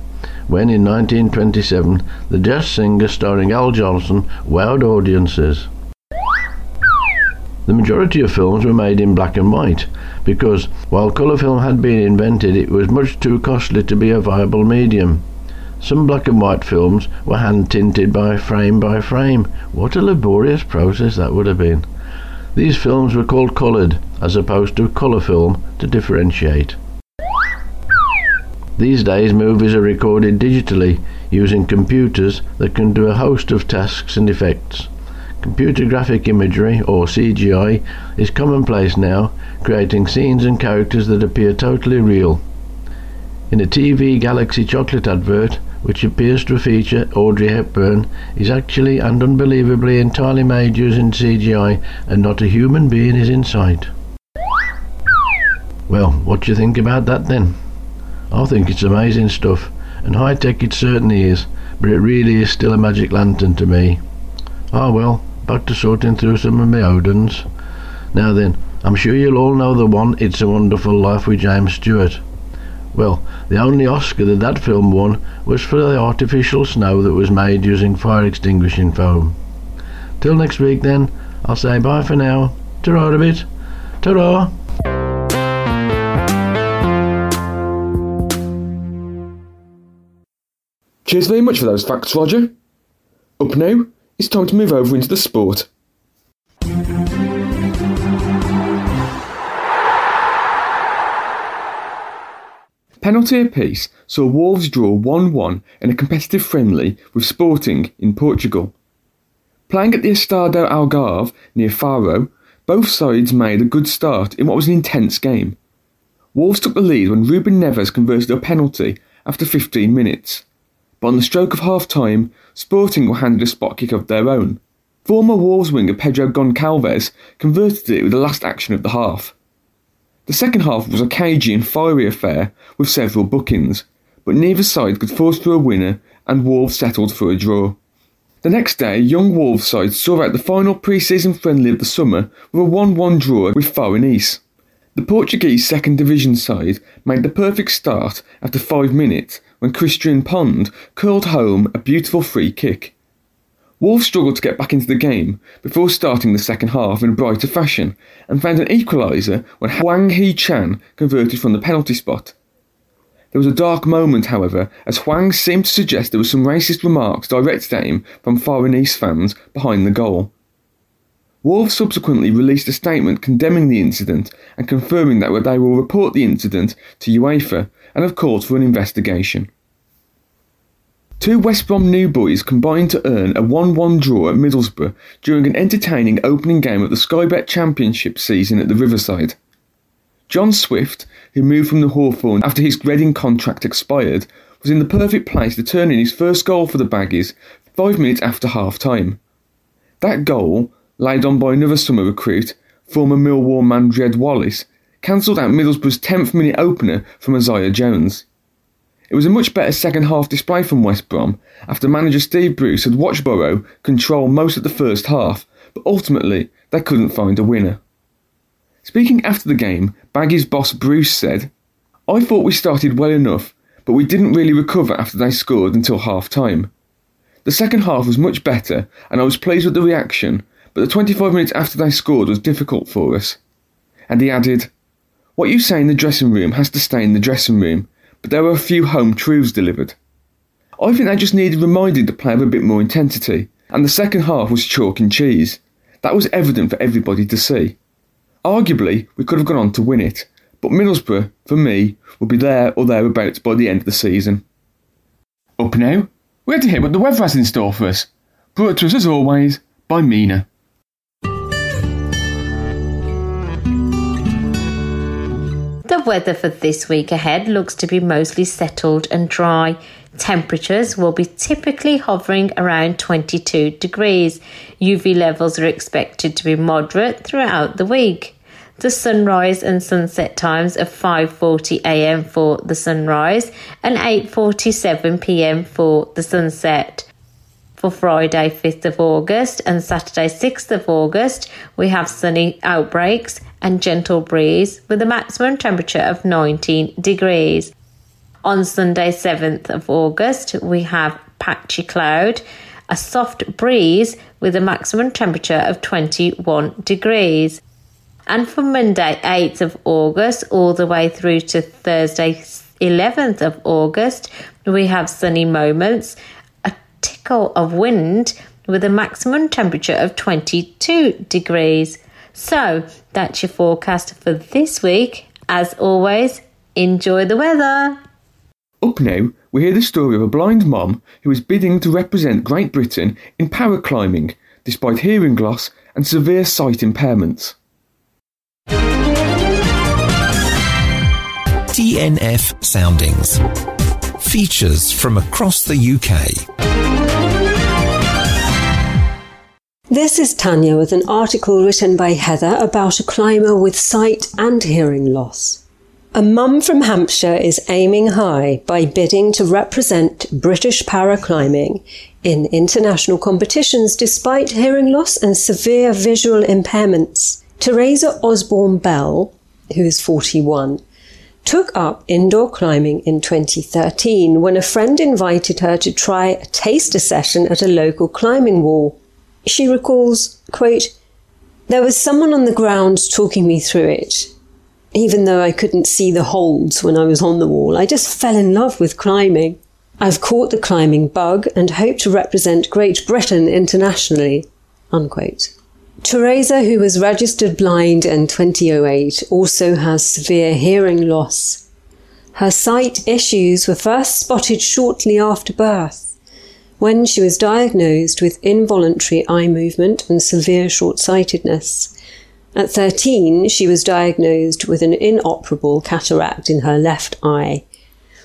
when in nineteen twenty-seven the jazz singer starring Al Johnson wowed audiences. The majority of films were made in black and white because, while colour film had been invented, it was much too costly to be a viable medium. Some black and white films were hand tinted by frame by frame. What a laborious process that would have been. These films were called coloured as opposed to colour film to differentiate. These days movies are recorded digitally using computers that can do a host of tasks and effects. Computer graphic imagery or C G I is commonplace now, creating scenes and characters that appear totally real. In a T V Galaxy chocolate advert, which appears to feature Audrey Hepburn, is actually and unbelievably entirely made using C G I, and not a human being is in sight. Well, what do you think about that then? I think it's amazing stuff, and high tech it certainly is, but it really is still a magic lantern to me. Ah well, back to sorting through some of my Odins. Now then, I'm sure you'll all know the one, It's a Wonderful Life with James Stewart. Well, the only Oscar that that film won was for the artificial snow that was made using fire extinguishing foam. Till next week then, I'll say bye for now. Ta-ra a bit. Ta-ra! Cheers very much for those facts, Roger. Up now, it's time to move over into the sport. Penalty apiece saw Wolves draw one one in a competitive friendly with Sporting in Portugal. Playing at the Estádio Algarve near Faro, Both sides made a good start in what was an intense game. Wolves took the lead when Ruben Neves converted a penalty after fifteen minutes, but on the stroke of half-time, Sporting were handed a spot kick of their own. Former Wolves winger Pedro Goncalves converted it with the last action of the half. The second half was a cagey and fiery affair with several bookings, but neither side could force through a winner and Wolves settled for a draw. The next day, young Wolves side saw out the final pre-season friendly of the summer with a one one draw with Farense. The Portuguese second division side made the perfect start after five minutes when Christian Pond curled home a beautiful free kick. Wolves struggled to get back into the game before starting the second half in a brighter fashion and found an equaliser when Hwang Hee-chan converted from the penalty spot. There was a dark moment, however, as Hwang seemed to suggest there were some racist remarks directed at him from Farense fans behind the goal. Wolves subsequently released a statement condemning the incident and confirming that they will report the incident to UEFA and have called for an investigation. Two West Brom new boys combined to earn a one one draw at Middlesbrough during an entertaining opening game of the Sky Bet Championship season at the Riverside. John Swift, who moved from the Hawthorn after his Reading contract expired, was in the perfect place to turn in his first goal for the Baggies five minutes after half-time. That goal, laid on by another summer recruit, former Millwall man Dred Wallace, cancelled out Middlesbrough's tenth minute opener from Isaiah Jones. It was a much better second-half display from West Brom after manager Steve Bruce had watched Borough control most of the first half, but ultimately they couldn't find a winner. Speaking after the game, Baggies boss Bruce said, "I thought we started well enough, but we didn't really recover after they scored until half-time. The second half was much better and I was pleased with the reaction, but the twenty-five minutes after they scored was difficult for us." And he added, "What you say in the dressing room has to stay in the dressing room, but there were a few home truths delivered. I think they just needed reminding the player of a bit more intensity, and the second half was chalk and cheese. That was evident for everybody to see. Arguably, we could have gone on to win it, but Middlesbrough, for me, will be there or thereabouts by the end of the season." Up now, we're to hear what the weather has in store for us, brought to us as always by Mina. The weather for this week ahead looks to be mostly settled and dry. Temperatures will be typically hovering around twenty-two degrees. U V levels are expected to be moderate throughout the week. The sunrise and sunset times are five forty a m for the sunrise and eight forty-seven p m for the sunset. For Friday fifth of August and Saturday sixth of August, we have sunny outbreaks and gentle breeze with a maximum temperature of nineteen degrees. On Sunday seventh of August, we have patchy cloud, a soft breeze with a maximum temperature of twenty-one degrees. And for Monday eighth of August all the way through to Thursday eleventh of August, we have sunny moments, tickle of wind with a maximum temperature of twenty-two degrees. So that's your forecast for this week. As always, enjoy the weather. Up now, we hear the story of a blind mum who is bidding to represent Great Britain in paraclimbing despite hearing loss and severe sight impairments. T N F Soundings. Features from across the U K. This is Tanya with an article written by Heather about a climber with sight and hearing loss. A mum from Hampshire is aiming high by bidding to represent British paraclimbing in international competitions despite hearing loss and severe visual impairments. Teresa Osborne-Bell, who is forty-one, took up indoor climbing in twenty thirteen when a friend invited her to try a taster session at a local climbing wall. She recalls, quote, "There was someone on the ground talking me through it. Even though I couldn't see the holds when I was on the wall, I just fell in love with climbing. I've caught the climbing bug and hope to represent Great Britain internationally," unquote. Teresa, who was registered blind in twenty oh eight, also has severe hearing loss. Her sight issues were first spotted shortly after birth, when she was diagnosed with involuntary eye movement and severe short-sightedness. At thirteen, she was diagnosed with an inoperable cataract in her left eye,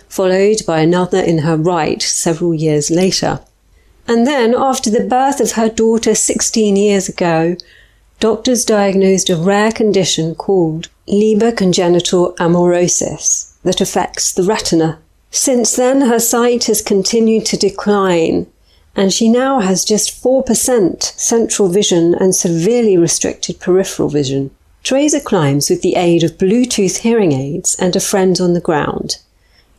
followed by another in her right several years later. And then, after the birth of her daughter sixteen years ago, doctors diagnosed a rare condition called Leber congenital amaurosis that affects the retina. Since then, her sight has continued to decline, and she now has just four percent central vision and severely restricted peripheral vision. Teresa climbs with the aid of Bluetooth hearing aids and a friend on the ground.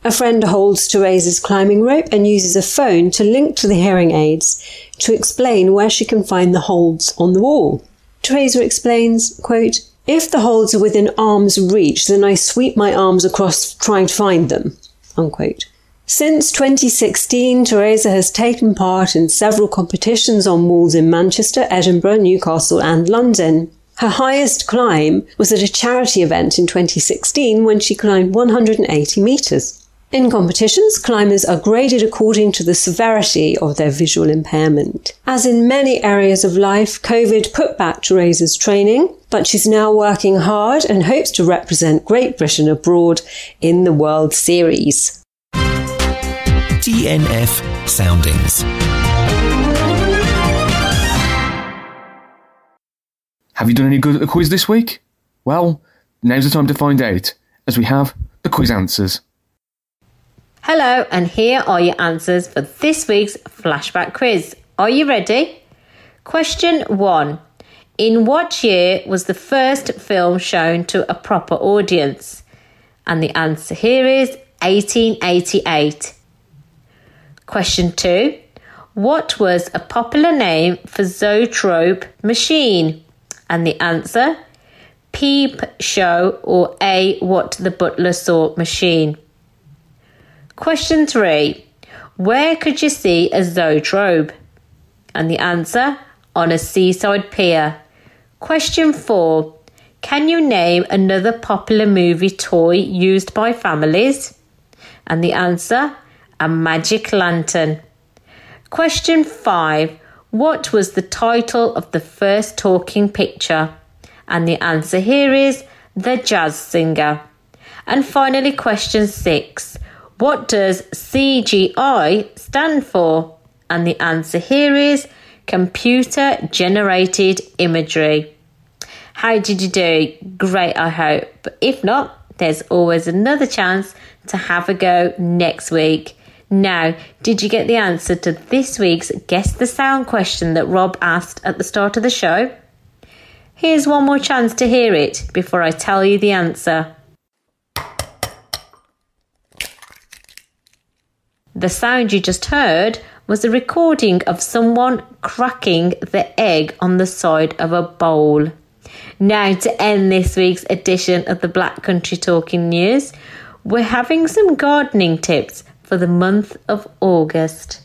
A friend holds Teresa's climbing rope and uses a phone to link to the hearing aids to explain where she can find the holds on the wall. Teresa explains, quote, "If the holds are within arm's reach, then I sweep my arms across trying to find them," unquote. Since twenty sixteen, Teresa has taken part in several competitions on walls in Manchester, Edinburgh, Newcastle and London. Her highest climb was at a charity event in twenty sixteen when she climbed one hundred eighty metres. In competitions, climbers are graded according to the severity of their visual impairment. As in many areas of life, COVID put back Teresa's training, but she's now working hard and hopes to represent Great Britain abroad in the World Series. D N F Soundings. Have you done any good at the quiz this week? Well, now's the time to find out, as we have the quiz answers. Hello, and here are your answers for this week's flashback quiz. Are you ready? Question one. In what year was the first film shown to a proper audience? And the answer here is eighteen eighty-eight. Question two. What was a popular name for zoetrope machine? And the answer, peep show or a what the butler saw machine. Question three. Where could you see a zoetrope? And the answer, on a seaside pier. Question four. Can you name another popular movie toy used by families? And the answer, a magic lantern. Question five. What was the title of the first talking picture? And the answer here is The Jazz Singer. And finally, question six. What does C G I stand for? And the answer here is Computer Generated Imagery. How did you do? Great, I hope. But if not, there's always another chance to have a go next week. Now, did you get the answer to this week's Guess the Sound question that Rob asked at the start of the show? Here's one more chance to hear it before I tell you the answer. The sound you just heard was a recording of someone cracking the egg on the side of a bowl. Now, to end this week's edition of the Black Country Talking News, we're having some gardening tips for the month of August.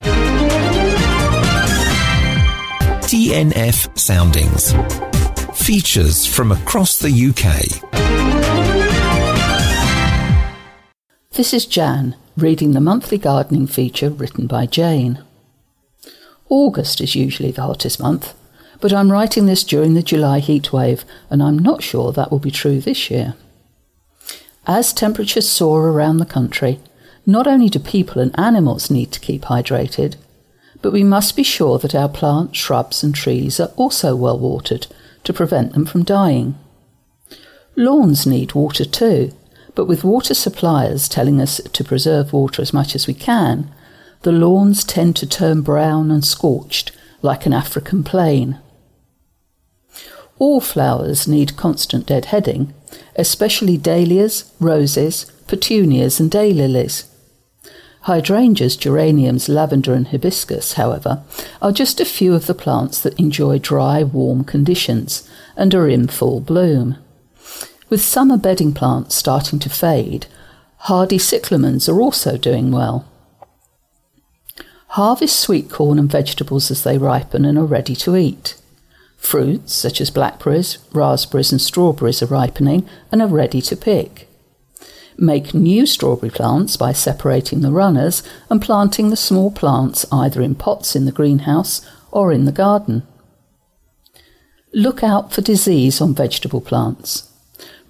D N F Soundings. Features from across the U K. This is Jan, reading the monthly gardening feature written by Jane. August is usually the hottest month, but I'm writing this during the July heatwave, and I'm not sure that will be true this year. As temperatures soar around the country, not only do people and animals need to keep hydrated, but we must be sure that our plants, shrubs and trees are also well watered to prevent them from dying. Lawns need water too, but with water suppliers telling us to preserve water as much as we can, the lawns tend to turn brown and scorched like an African plain. All flowers need constant deadheading, especially dahlias, roses, petunias and daylilies. Hydrangeas, geraniums, lavender and hibiscus, however, are just a few of the plants that enjoy dry, warm conditions and are in full bloom. With summer bedding plants starting to fade, hardy cyclamens are also doing well. Harvest sweet corn and vegetables as they ripen and are ready to eat. Fruits such as blackberries, raspberries and strawberries are ripening and are ready to pick. Make new strawberry plants by separating the runners and planting the small plants either in pots in the greenhouse or in the garden. Look out for disease on vegetable plants.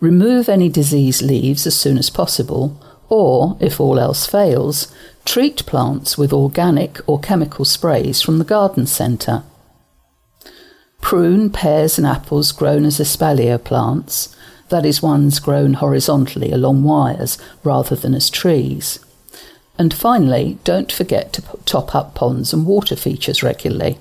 Remove any diseased leaves as soon as possible, or, if all else fails, treat plants with organic or chemical sprays from the garden centre. Prune pears and apples grown as espalier plants, that is, ones grown horizontally along wires rather than as trees. And finally, don't forget to top up ponds and water features regularly.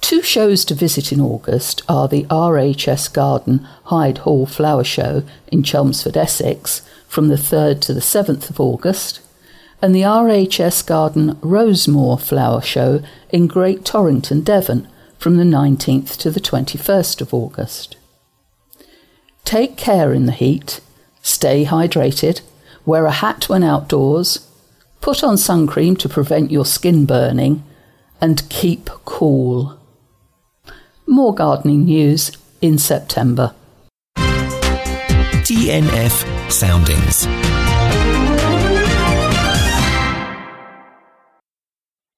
Two shows to visit in August are the R H S Garden Hyde Hall Flower Show in Chelmsford, Essex, from the third to the seventh of August, and the R H S Garden Rosemore Flower Show in Great Torrington, Devon, from the nineteenth to the twenty-first of August. Take care in the heat, stay hydrated, wear a hat when outdoors, put on sun cream to prevent your skin burning, and keep cool. More gardening news in September. T N F Soundings.